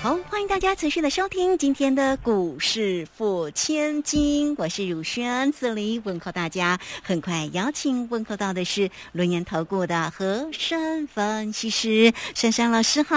好，欢迎大家持续的收听今天的股市富千金，我是汝轩，这里问候大家。很快邀请问候到的是轮源投顾的和山分析师，珊珊老师好。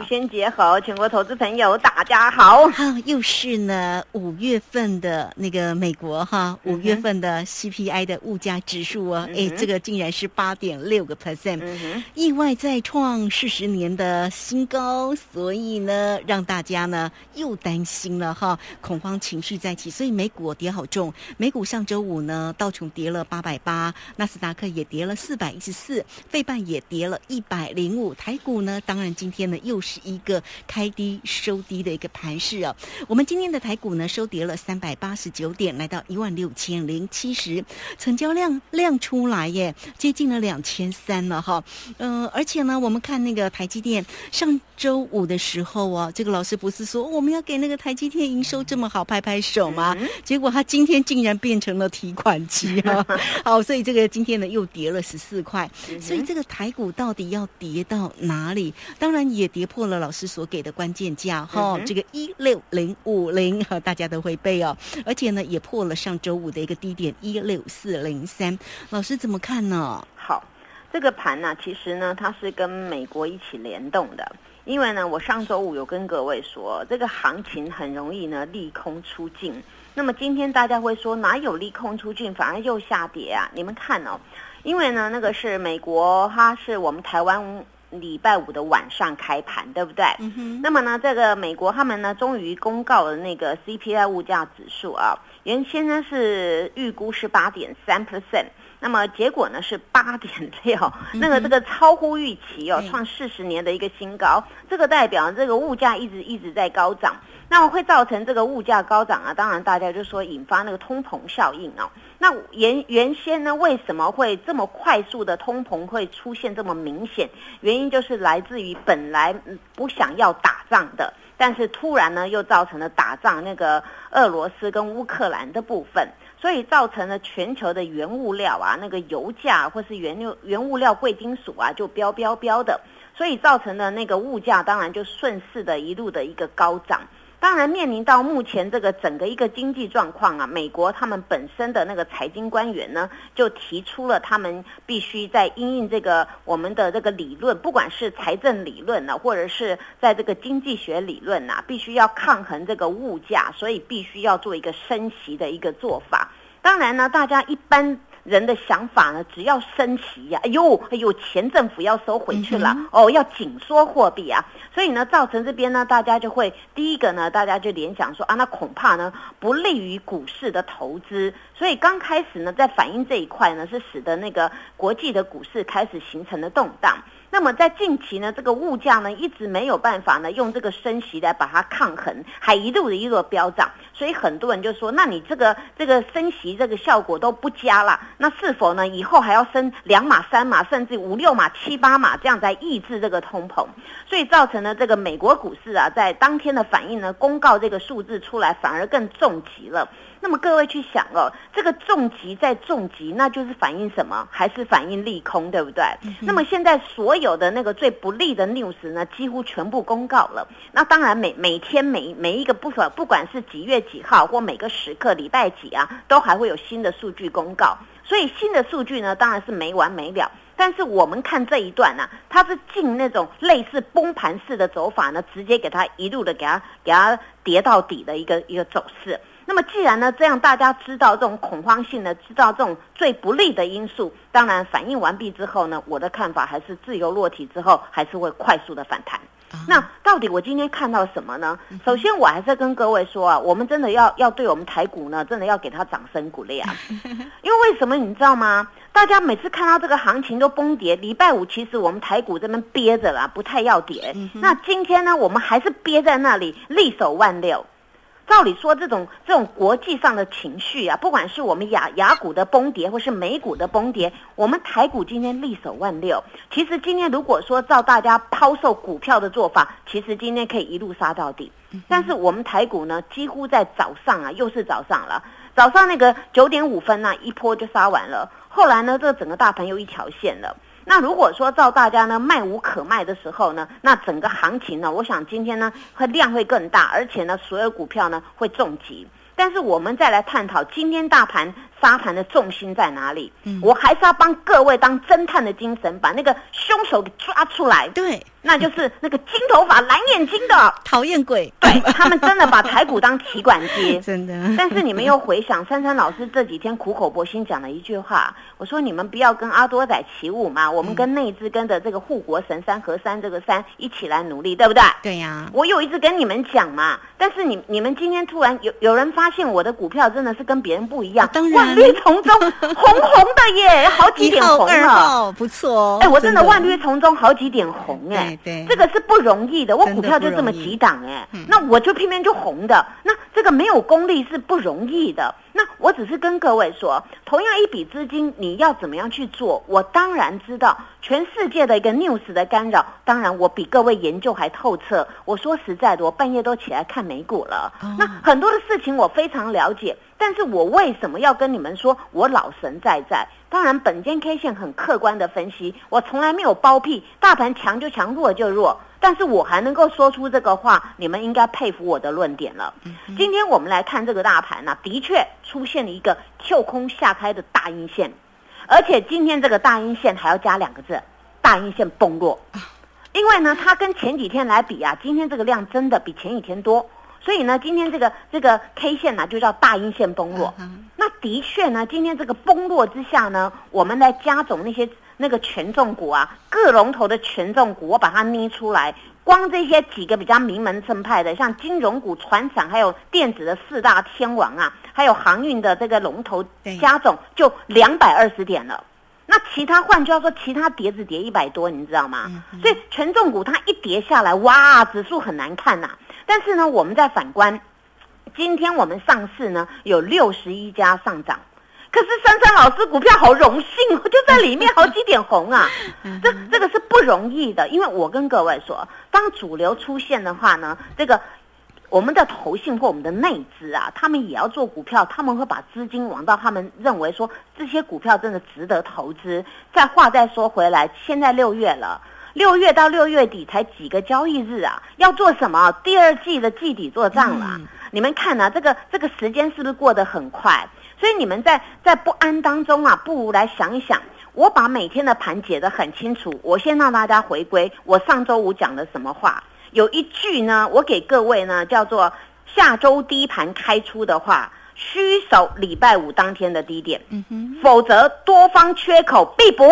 汝轩姐好，全国投资朋友大家好。好，又是呢5月份的那个美国哈，5月份的 CPI 的物价指数啊，这个竟然是8.6%，意外再创40年的新高，所以呢。让大家呢又担心了哈，恐慌情绪再起，所以美股跌好重。美股上周五呢，道琼跌了880，纳斯达克也跌了414，费半也跌了105。台股呢，当然今天呢又是一个开低收低的一个盘势啊。我们今天的台股呢收跌了389点，来到16070，成交量出来耶，接近了2300了哈。而且呢，我们看那个台积电上周五的时候。这个老师不是说我们要给那个台积电营收这么好拍拍手吗？结果他今天竟然变成了提款机啊！好，所以这个今天呢又跌了14块，所以这个台股到底要跌到哪里？当然也跌破了老师所给的关键价哈，这个16050和大家都会背哦，而且呢也破了上周五的一个低点16403。老师怎么看呢？好，这个盘呢，其实呢它是跟美国一起联动的。因为呢，我上周五有跟各位说，这个行情很容易呢利空出尽。那么今天大家会说，哪有利空出尽，反而又下跌啊？你们看哦，因为呢，那个是美国，它是我们台湾礼拜五的晚上开盘，对不对？那么呢，这个美国他们呢，终于公告了那个 CPI 物价指数啊，原先呢是预估是8.3%。那么结果呢是8.6，那个这个超乎预期哦，创40年的一个新高，这个代表这个物价一直在高涨。那么会造成这个物价高涨啊，当然大家就说引发那个通膨效应哦。那原先呢，为什么会这么快速的通膨会出现这么明显？原因就是来自于本来不想要打仗的，但是突然呢又造成了打仗，那个俄罗斯跟乌克兰的部分。所以造成了全球的原物料啊，那个油价或是原物料贵金属啊，就飙的，所以造成的那个物价当然就顺势的一路的一个高涨。当然面临到目前这个整个一个经济状况啊，美国他们本身的那个财经官员呢，就提出了他们必须在因应这个我们的这个理论，不管是财政理论啊，或者是在这个经济学理论啊，必须要抗衡这个物价，所以必须要做一个升息的一个做法。当然呢，大家一般人的想法呢，只要升息呀，哎呦，钱政府要收回去了，要紧缩货币啊，所以呢，造成这边呢，大家就会第一个呢，大家就联想说啊，那恐怕呢不利于股市的投资，所以刚开始呢，在反映这一块呢，是使得那个国际的股市开始形成了动荡。那么在近期呢，这个物价呢一直没有办法呢用这个升息来把它抗衡，还一路飙涨，所以很多人就说，那你这个升息这个效果都不佳了，那是否呢以后还要升2码3码甚至5、6码7、8码这样来抑制这个通膨？所以造成了这个美国股市啊，在当天的反应呢，公告这个数字出来反而更重击了。那么各位去想哦，这个重击，那就是反映什么？还是反映利空，对不对？那么现在所有的那个最不利的 news 呢，几乎全部公告了。那当然每天每一个不管是几月几号或每个时刻礼拜几啊，都还会有新的数据公告。所以新的数据呢，当然是没完没了。但是我们看这一段呢，它是进那种类似崩盘式的走法呢，直接给它一路的给它跌到底的一个走势。那么既然呢这样，大家知道这种恐慌性的，知道这种最不利的因素，当然反应完毕之后呢，我的看法还是自由落体之后还是会快速的反弹。那到底我今天看到什么呢？首先我还是跟各位说啊，我们真的要对我们台股呢，真的要给它掌声鼓励啊！因为什么你知道吗？大家每次看到这个行情都崩跌，礼拜五其实我们台股这边憋着了，不太要跌。那今天呢，我们还是憋在那里，力守万六。照理说这种国际上的情绪啊，不管是我们雅股的崩跌或是美股的崩跌，我们台股今天力守16000。其实今天如果说照大家抛售股票的做法，其实今天可以一路杀到底。但是我们台股呢，几乎在早上啊，又是早上了，早上那个9:05啊，一波就杀完了。后来呢，这整个大盘又一条线了。那如果说照大家呢卖无可卖的时候呢，那整个行情呢，我想今天呢会量会更大，而且呢所有股票呢会重击。但是我们再来探讨今天大盘杀盘的重心在哪里？我还是要帮各位当侦探的精神，把那个凶手给抓出来。对，那就是那个金头发、蓝眼睛的讨厌鬼。对，他们真的把台股当提款机，真的。但是你们又回想珊珊老师这几天苦口婆心讲了一句话，我说你们不要跟阿多仔起舞嘛，我们跟那一只跟着这个护国神山和山这个山一起来努力，对不对？对呀，我有一直跟你们讲嘛，但是你们今天突然有人发现我的股票真的是跟别人不一样，当然。万绿丛中红红的耶，好几点红了，1号2号不错哦。哎，我真的万绿丛中好几点红哎，对，这个是不容易的。我股票就这么几档哎，那我就偏偏就红的，那这个没有功力是不容易的。那我只是跟各位说，同样一笔资金你要怎么样去做，我当然知道全世界的一个 news 的干扰，当然我比各位研究还透彻。我说实在的，我半夜都起来看美股了，那很多的事情我非常了解。但是我为什么要跟你们说我老神在？当然本间 K 线很客观的分析，我从来没有包庇，大盘强就强，弱就弱，但是我还能够说出这个话，你们应该佩服我的论点了。今天我们来看这个大盘啊，的确出现了一个跳空下开的大阴线，而且今天这个大阴线还要加两个字，大阴线崩落。因为呢它跟前几天来比啊，今天这个量真的比前几天多，所以呢今天这个 K 线呢就叫大阴线崩落。那的确呢今天这个崩落之下呢，我们来加总那些那个权重股啊，各龙头的权重股我把它捏出来，光这些几个比较名门正派的，像金融股、传产还有电子的四大天王啊，还有航运的这个龙头，加总就220点了。那其他换句话说，其他跌只跌100多，你知道吗？所以权重股它一跌下来，哇，指数很难看啊。但是呢我们再反观，今天我们上市呢有61家上涨，可是珊珊老师股票好荣幸，就在里面好几点红啊。这个是不容易的，因为我跟各位说，当主流出现的话呢，这个我们的投信或我们的内资啊，他们也要做股票，他们会把资金往到他们认为说这些股票真的值得投资。再话再说回来，现在6月了，6月到6月底才几个交易日啊，要做什么？第二季的季底做账了。你们看啊，这个时间是不是过得很快？所以你们在不安当中啊，不如来想一想。我把每天的盘解得很清楚，我先让大家回归我上周5讲的什么话。有一句呢，我给各位呢叫做下周低盘开出的话，需守礼拜5当天的低点，否则多方缺口必补。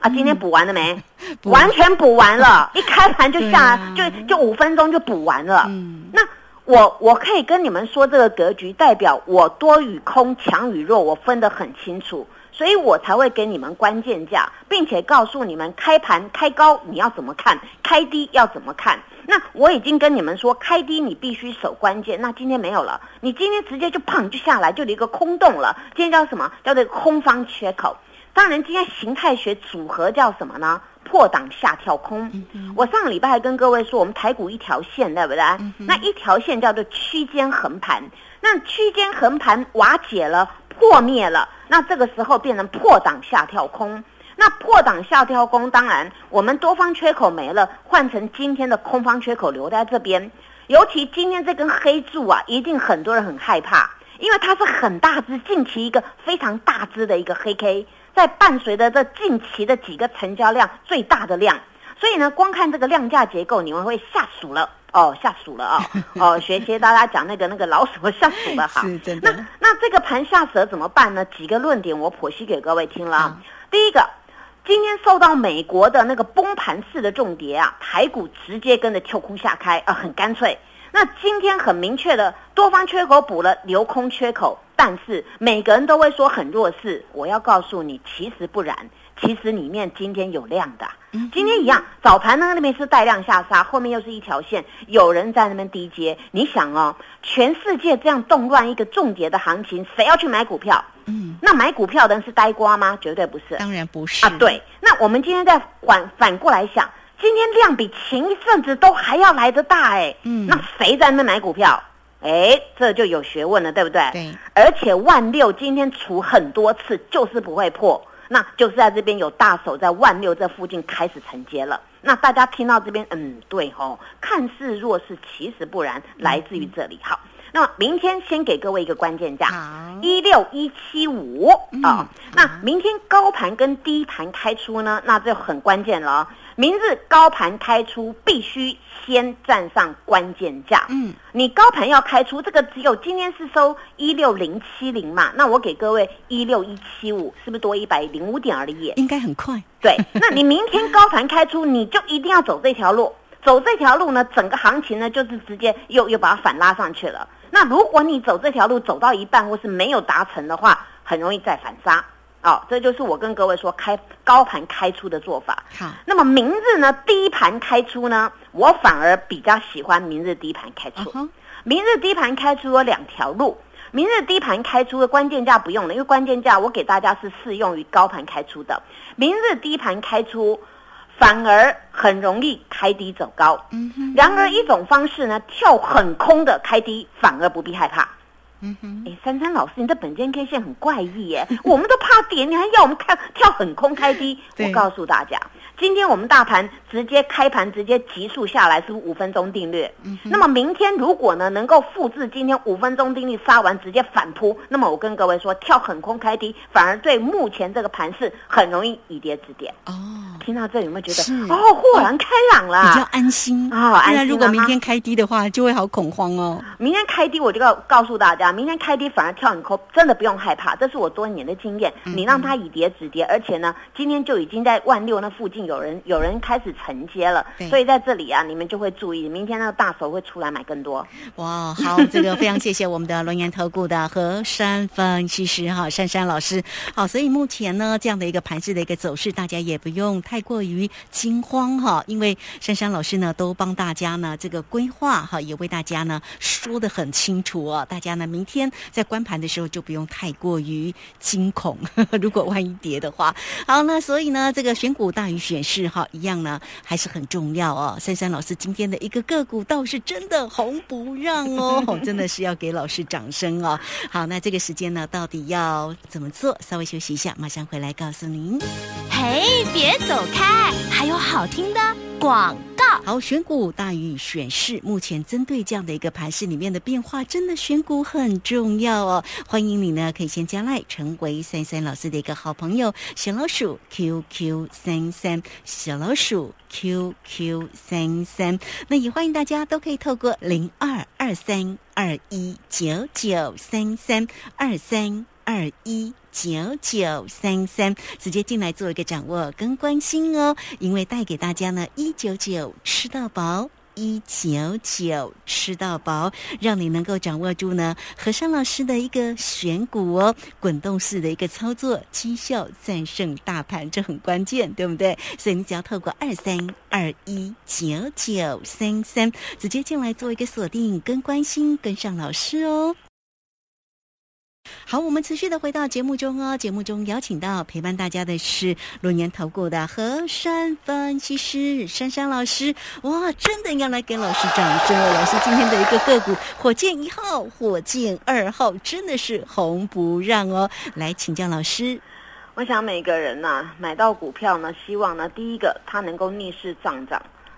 啊，今天补完了没？完全补完了，一开盘就下，就5分钟就补完了。那我可以跟你们说，这个格局代表我多与空、强与弱，我分得很清楚，所以我才会给你们关键价，并且告诉你们开盘开高你要怎么看，开低要怎么看。那我已经跟你们说，开低你必须守关键，那今天没有了，你今天直接就砰就下来，就有一个空洞了。今天叫什么？叫做空方缺口。当然今天形态学组合叫什么呢？破档下跳空。我上个礼拜还跟各位说，我们台股一条线，对不对？那一条线叫做区间横盘，那区间横盘瓦解了，破灭了，那这个时候变成破档下跳空。那破档下跳空，当然我们多方缺口没了，换成今天的空方缺口留在这边。尤其今天这根黑柱啊，一定很多人很害怕，因为它是很大只，近期一个非常大只的一个黑 K，在伴随着这近期的几个成交量最大的量，所以呢光看这个量价结构你们会吓鼠了哦，吓鼠了哦哦，学习大家讲那个老鼠吓鼠了哈。那这个盘下蛇怎么办呢？几个论点我剖析给各位听了啊。第一个，今天受到美国的那个崩盘式的重跌啊，台股直接跟着跳空下开啊，很干脆。那今天很明确的多方缺口补了，留空缺口，但是每个人都会说很弱势，我要告诉你其实不然。其实里面今天有量的，今天一样，早盘呢那边是带量下杀，后面又是一条线，有人在那边低接。你想哦，全世界这样动乱一个重跌的行情，谁要去买股票？那买股票的人是呆瓜吗？绝对不是，当然不是啊。对，那我们今天再反过来想，今天量比前一阵子都还要来得大哎，那谁在那边买股票？哎，这就有学问了，对不对？对。而且16000今天除很多次就是不会破，那就是在这边有大手在16000这附近开始承接了。那大家听到这边，对吼，看似弱势，其实不然，来自于这里。好，那么明天先给各位一个关键价，16175啊。那明天高盘跟低盘开出呢，那就很关键了。明日高盘开出必须先站上关键价。你高盘要开出，这个只有今天是收16070嘛，那我给各位16175，是不是多105点而已？应该很快。对，那你明天高盘开出，你就一定要走这条路。走这条路呢，整个行情呢就是直接又把它反拉上去了。那如果你走这条路走到一半或是没有达成的话，很容易再反杀。这就是我跟各位说高盘开出的做法。好，那么明日呢低盘开出呢，我反而比较喜欢明日低盘开出。明日低盘开出有两条路，明日低盘开出的关键价不用了，因为关键价我给大家是适用于高盘开出的。明日低盘开出反而很容易开低走高。然而一种方式呢，跳很空的开低，反而不必害怕。珊珊老师，你的本间 K 线很怪异耶，我们都怕跌，你还要我们跳很空开低？我告诉大家，今天我们大盘直接开盘直接急速下来，是不是5分钟定律？那么明天如果呢能够复制今天5分钟定律杀完直接反扑，那么我跟各位说，跳很空开低反而对目前这个盘势很容易以跌止跌。听到这有没有觉得豁然开朗了？比较安心啊。那如果明天开低的话，就会好恐慌哦。明天开低我就告诉大家，明天开低反而跳很空，真的不用害怕，这是我多年的经验。你让它以跌止跌，而且呢，今天就已经在16000那附近有人开始承接了，所以在这里啊，你们就会注意，明天那个大手会出来买更多。哇，好，这个非常谢谢我们的轮源投顾的何珊分析师哈，珊老师。好，所以目前呢，这样的一个盘势的一个走势，大家也不用太过于惊慌哈，因为珊老师呢都帮大家呢这个规划哈，也为大家呢说得很清楚哦，大家呢明天在观盘的时候就不用太过于惊恐，如果万一跌的话。好，那所以呢这个选股大于选市哈，一样呢还是很重要哦。珊老师今天的一个个股倒是真的红不让哦，真的是要给老师掌声哦。好，那这个时间呢到底要怎么做？稍微休息一下，马上回来告诉您。嘿，别走开，还有好听的广。好，选股大于选市，目前针对这样的一个盘势里面的变化，真的选股很重要哦。欢迎你呢可以先加赖成为珊老师的一个好朋友，小老鼠 QQ33， 小老鼠 QQ33。 那也欢迎大家都可以透过0223219933 23219933直接进来做一个掌握跟关心哦，因为带给大家呢199吃到饱，199吃到饱，让你能够掌握住呢何珊老师的一个选股哦，滚动式的一个操作，绩效战胜大盘，这很关键，对不对？所以你只要透过23219933直接进来做一个锁定跟关心，跟上老师哦。好，我们持续的回到节目中哦，节目中邀请到陪伴大家的是轮源投顾的何珊分析师，珊老师。哇，真的要来给老师掌声了，老师今天的一个个股火箭1号、火箭2号真的是红不让哦。来请教老师。我想每个人啊买到股票呢，希望呢第一个它能够逆势涨，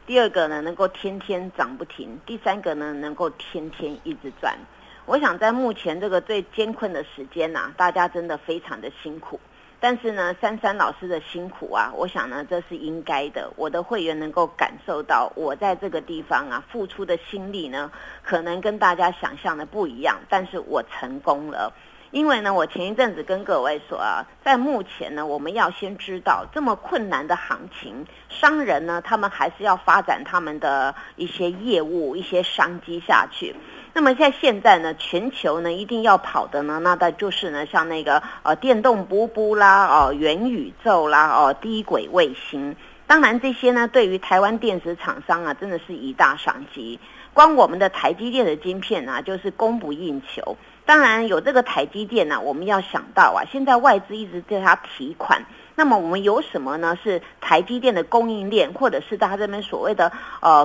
第二个呢能够天天涨不停，第三个呢能够天天一直赚。我想在目前这个最艰困的时间啊，大家真的非常的辛苦。但是呢，珊老师的辛苦啊，我想呢，这是应该的。我的会员能够感受到我在这个地方啊付出的心力呢，可能跟大家想象的不一样，但是我成功了。因为呢，我前一阵子跟各位说啊，在目前呢，我们要先知道这么困难的行情，商人呢，他们还是要发展他们的一些业务、一些商机下去。那么现在呢，全球呢一定要跑的呢，那就是呢像那个电动波波啦，元宇宙啦，低轨卫星。当然这些呢对于台湾电子厂商啊真的是一大赏析。光我们的台积电的晶片啊就是供不应求。当然有这个台积电啊，我们要想到啊，现在外资一直对它提款。那么我们有什么呢？是台积电的供应链，或者是它这边所谓的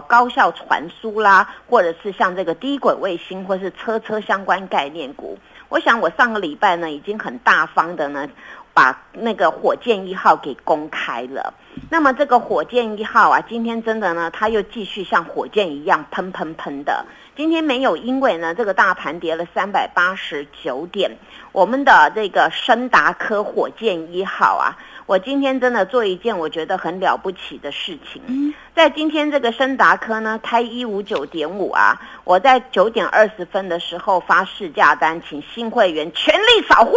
高效传输啦，或者是像这个低轨卫星，或是车相关概念股。我想我上个礼拜呢，已经很大方的呢，把那个火箭一号给公开了。那么这个火箭一号啊，今天真的呢，它又继续像火箭一样喷喷喷的。今天没有，因为呢，这个大盘跌了389点。我们的这个昇达科火箭一号啊，我今天真的做一件我觉得很了不起的事情。在今天这个昇达科呢开 159.5 啊，我在9点20分的时候发市价单，请新会员全力扫货。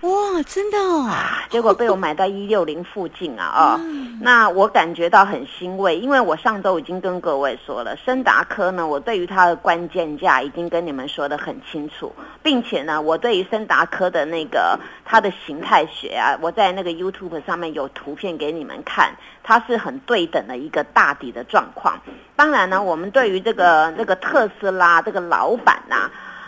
哇，真的哦！结果被我买到160附近啊，那我感觉到很欣慰，因为我上周已经跟各位说了，昇达科呢，我对于它的关键价已经跟你们说得很清楚，并且呢，我对于昇达科的那个它的形态学啊，我在那个 YouTube 上面有图片给你们看，它是很对等的一个大底的状况。当然呢，我们对于这个特斯拉这个老板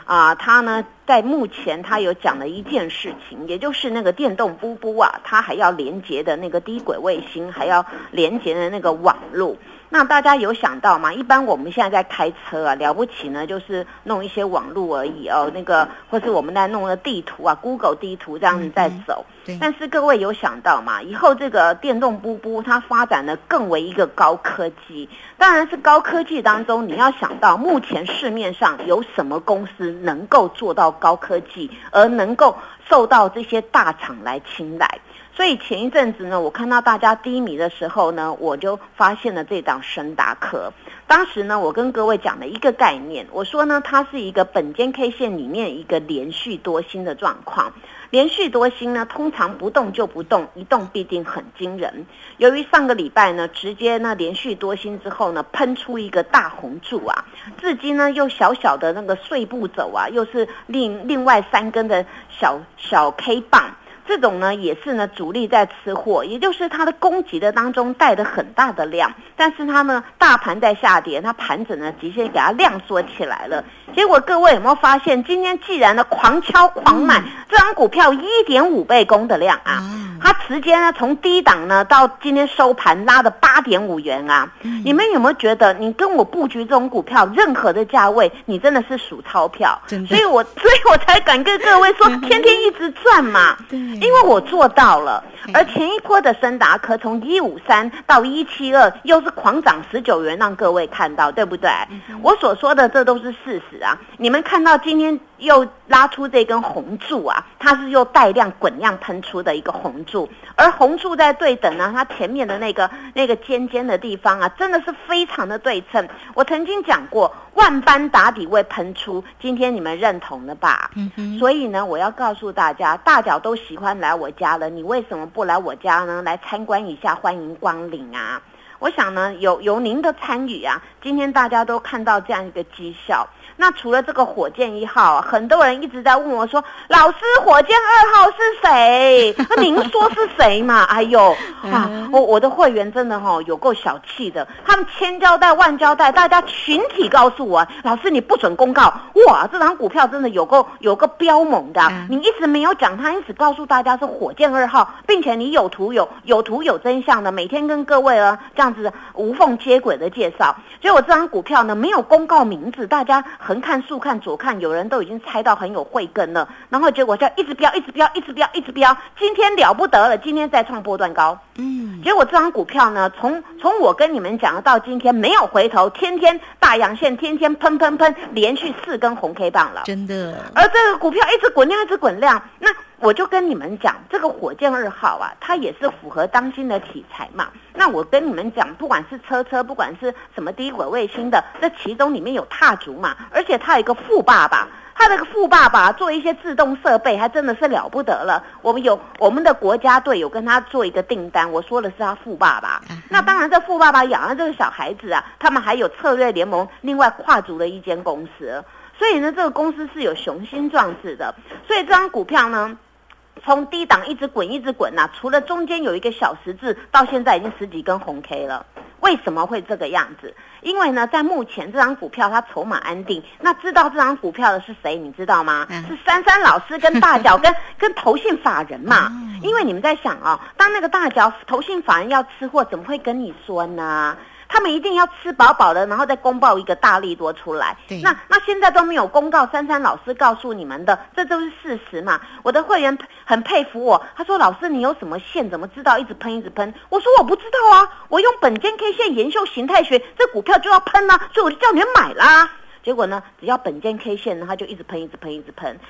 啊，他呢在目前他有讲了一件事情，也就是那个电动波波啊，他还要连接的那个低轨卫星，还要连接的那个网路。那大家有想到吗？一般我们现在在开车啊，了不起呢就是弄一些网路而已哦，那个或是我们在弄个地图啊 ，Google 地图这样子在走。但是各位有想到吗？以后这个电动波波它发展的更为一个高科技，当然是高科技当中，你要想到目前市面上有什么公司能够做到高科技，而能够受到这些大厂来青睐。所以前一阵子呢，我看到大家低迷的时候呢，我就发现了这档昇达科。当时呢，我跟各位讲了一个概念，我说呢，它是一个本间 K 线里面一个连续多星的状况。连续多星呢，通常不动就不动，一动必定很惊人。由于上个礼拜呢，直接呢连续多星之后呢，喷出一个大红柱啊，至今呢又小小的那个碎步走啊，又是另外三根的小 K 棒。这种呢也是呢主力在吃货，也就是它的攻击的当中带的很大的量，但是它呢大盘在下跌，它盘整呢极限给它量缩起来了。结果各位有没有发现，今天既然呢狂敲狂买，这张股票 1.5 倍攻的量啊，它直接呢从低档呢到今天收盘拉的 8.5 元啊。你们有没有觉得你跟我布局这种股票任何的价位你真的是数钞票？所以我才敢跟各位说天天一直赚嘛，因为我做到了。而前一波的昇达科从153到172又是狂涨19元，让各位看到对不对？我所说的这都是事实啊，你们看到今天又拉出这根红柱啊，它是又带量滚量喷出的一个红柱，而红柱在对等呢，它前面的那个尖的地方啊，真的是非常的对称。我曾经讲过万般打底位喷出，今天你们认同了吧？所以呢，我要告诉大家，大脚都喜欢来我家了，你为什么不来我家呢？来参观一下，欢迎光临啊！我想呢，有您的参与啊，今天大家都看到这样一个绩效。那除了这个火箭一号啊，很多人一直在问我说，老师火箭2号是谁？那您说是谁嘛？哎呦啊，我的会员真的有够小气的，他们千交代万交代，大家群体告诉我，老师你不准公告。哇，这张股票真的有个标猛的啊，你一直没有讲，他一直告诉大家是火箭2号，并且你有图有图有真相的，每天跟各位啊这样子无缝接轨的介绍。所以我这张股票呢没有公告名字，大家横看竖看左看，有人都已经猜到很有慧根了，然后结果就一直飙一直飙一直飙一直飙，今天了不得了，今天再创波段高。结果这张股票呢，从我跟你们讲到今天没有回头，天天大阳线，天天喷喷喷，连续4根红 K 棒了，真的。而这个股票一直滚量一直滚量，那我就跟你们讲，这个火箭2号啊，它也是符合当今的题材嘛。那我跟你们讲，不管是车，不管是什么低轨卫星的，这其中里面有踏足嘛，而且它有一个富爸爸，他那个富爸爸做一些自动设备，还真的是了不得了。我们的国家队有跟他做一个订单，我说的是他富爸爸。那当然，这富爸爸养了这个小孩子啊，他们还有策略联盟，另外跨足了一间公司。所以呢，这个公司是有雄心壮志的。所以这张股票呢，从低档一直滚啊，除了中间有一个小十字，到现在已经十几根红 K 了。为什么会这个样子？因为呢，在目前这张股票它筹码安定，那知道这张股票的是谁？你知道吗？是珊珊老师跟大脚跟投信法人嘛。因为你们在想哦，当那个大脚投信法人要吃货，怎么会跟你说呢？他们一定要吃饱饱的，然后再公报一个大利多出来。那现在都没有公告，珊珊老师告诉你们的，这都是事实嘛。我的会员很佩服我，他说老师你有什么线怎么知道一直喷？我说我不知道啊，我用本间 K 线研究形态学，这股票就要喷啦，所以我就叫你们买啦。结果呢，只要本间 K 线呢，它就一直喷。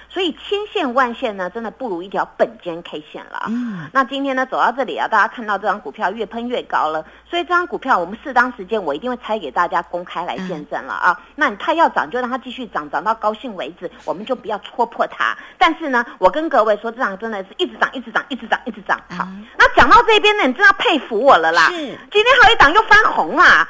所以千线万线呢，真的不如一条本间 K 线了。那今天呢，走到这里啊，大家看到这张股票越喷越高了。所以这张股票我们适当时间我一定会拆给大家公开来见证了啊。那它要涨就让它继续涨，涨到高兴为止，我们就不要戳破它。但是呢，我跟各位说，这张真的是一直涨。好，那讲到这边呢，你真的要佩服我了啦。今天好一档又翻红啦。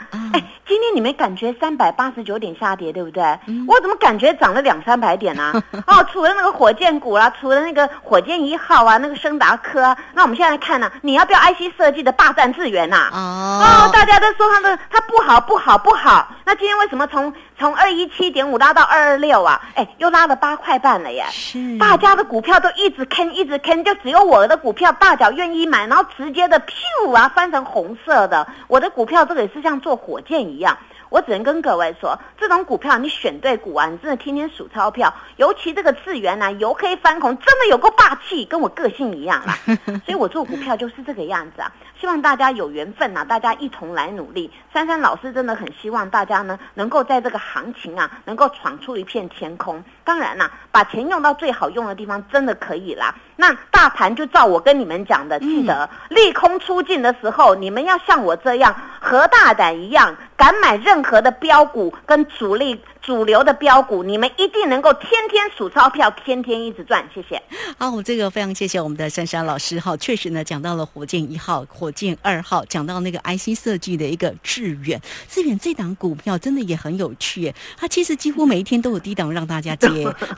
今天你没感觉389点下跌对不对？我怎么感觉涨了200-300点啊？哦，除了那个火箭股啦，除了那个火箭1号啊，那个升达科啊，那我们现在来看啊，你要不要 IC 设计的霸占智原啊？哦，大家都说它不好。那今天为什么从217.5拉到226啊？哎，又拉了8块半了耶！大家的股票都一直坑，就只有我的股票大脚愿意买，然后直接的咻啊翻成红色的。我的股票这个也是像做火箭一样。我只能跟各位说，这种股票你选对股啊，你真的天天数钞票。尤其这个智原啊，由黑翻红，真的有够霸气，跟我个性一样啦。所以我做股票就是这个样子啊。希望大家有缘分啊，大家一同来努力。珊珊老师真的很希望大家呢，能够在这个行情啊，能够闯出一片天空。当然啦，把钱用到最好用的地方，真的可以啦。那大盘就照我跟你们讲的，记得利空出尽的时候，你们要像我这样，和大胆一样，敢买任何的标股跟主流的标股，你们一定能够天天数钞票，天天一直赚。谢谢。好，这个非常谢谢我们的珊珊老师哈，确实呢讲到了火箭1号、火箭2号，讲到那个 IC 设计的一个智原。智原这档股票真的也很有趣耶，它其实几乎每一天都有低档让大家接，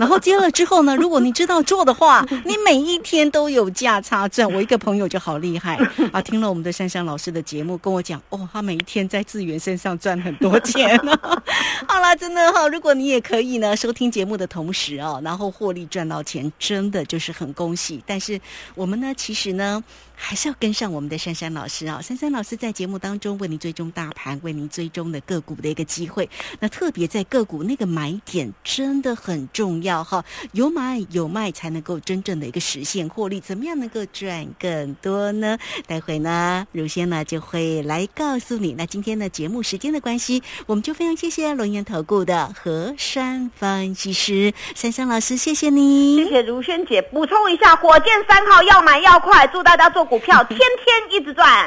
然后接了之后呢，如果你知道做的话，你每一天都有价差赚。我一个朋友就好厉害啊，听了我们的珊珊老师的节目，跟我讲哦，他每一天在智原身上赚很多钱。好啦，真的。如果你也可以呢，收听节目的同时哦，然后获利赚到钱，真的就是很恭喜。但是我们呢，其实呢，还是要跟上我们的珊珊老师啊。珊珊老师在节目当中为您追踪大盘，为您追踪的个股的一个机会。那特别在个股那个买点真的很重要哈，有买有卖才能够真正的一个实现获利。怎么样能够赚更多呢？待会呢，如仙呢就会来告诉你。那今天的节目时间的关系，我们就非常谢谢龙岩投顾的和山分析师珊珊老师，谢谢你，谢谢如萱姐。补充一下，火箭3号要买要快，祝大家做股票天天一直赚。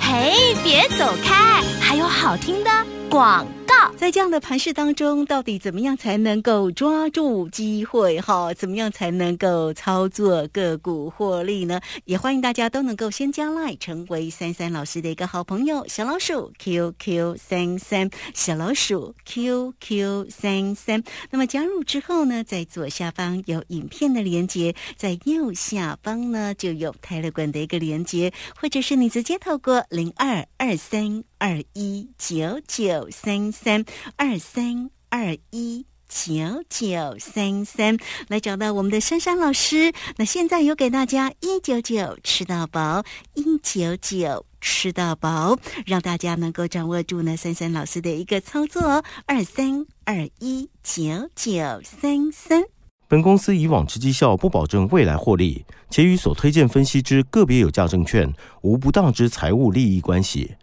嘿，别走开，还有好听的广告。在这样的盘势当中，到底怎么样才能够抓住机会哈？怎么样才能够操作个股获利呢？也欢迎大家都能够先加 LINE 成为珊珊老师的一个好朋友，小老鼠 QQ33， 小老鼠 QQ33。 那么加入之后呢，在左下方有影片的连结，在右下方呢就有Telegram的一个连结，或者是你直接透过022321993323219933来找到我们的珊珊老师。那现在有给大家199吃到饱，199吃到饱，让大家能够掌握住呢珊珊老师的一个操作。23219933。本公司以往之绩效不保证未来获利，且与所推荐分析之个别有价证券无不当之财务利益关系。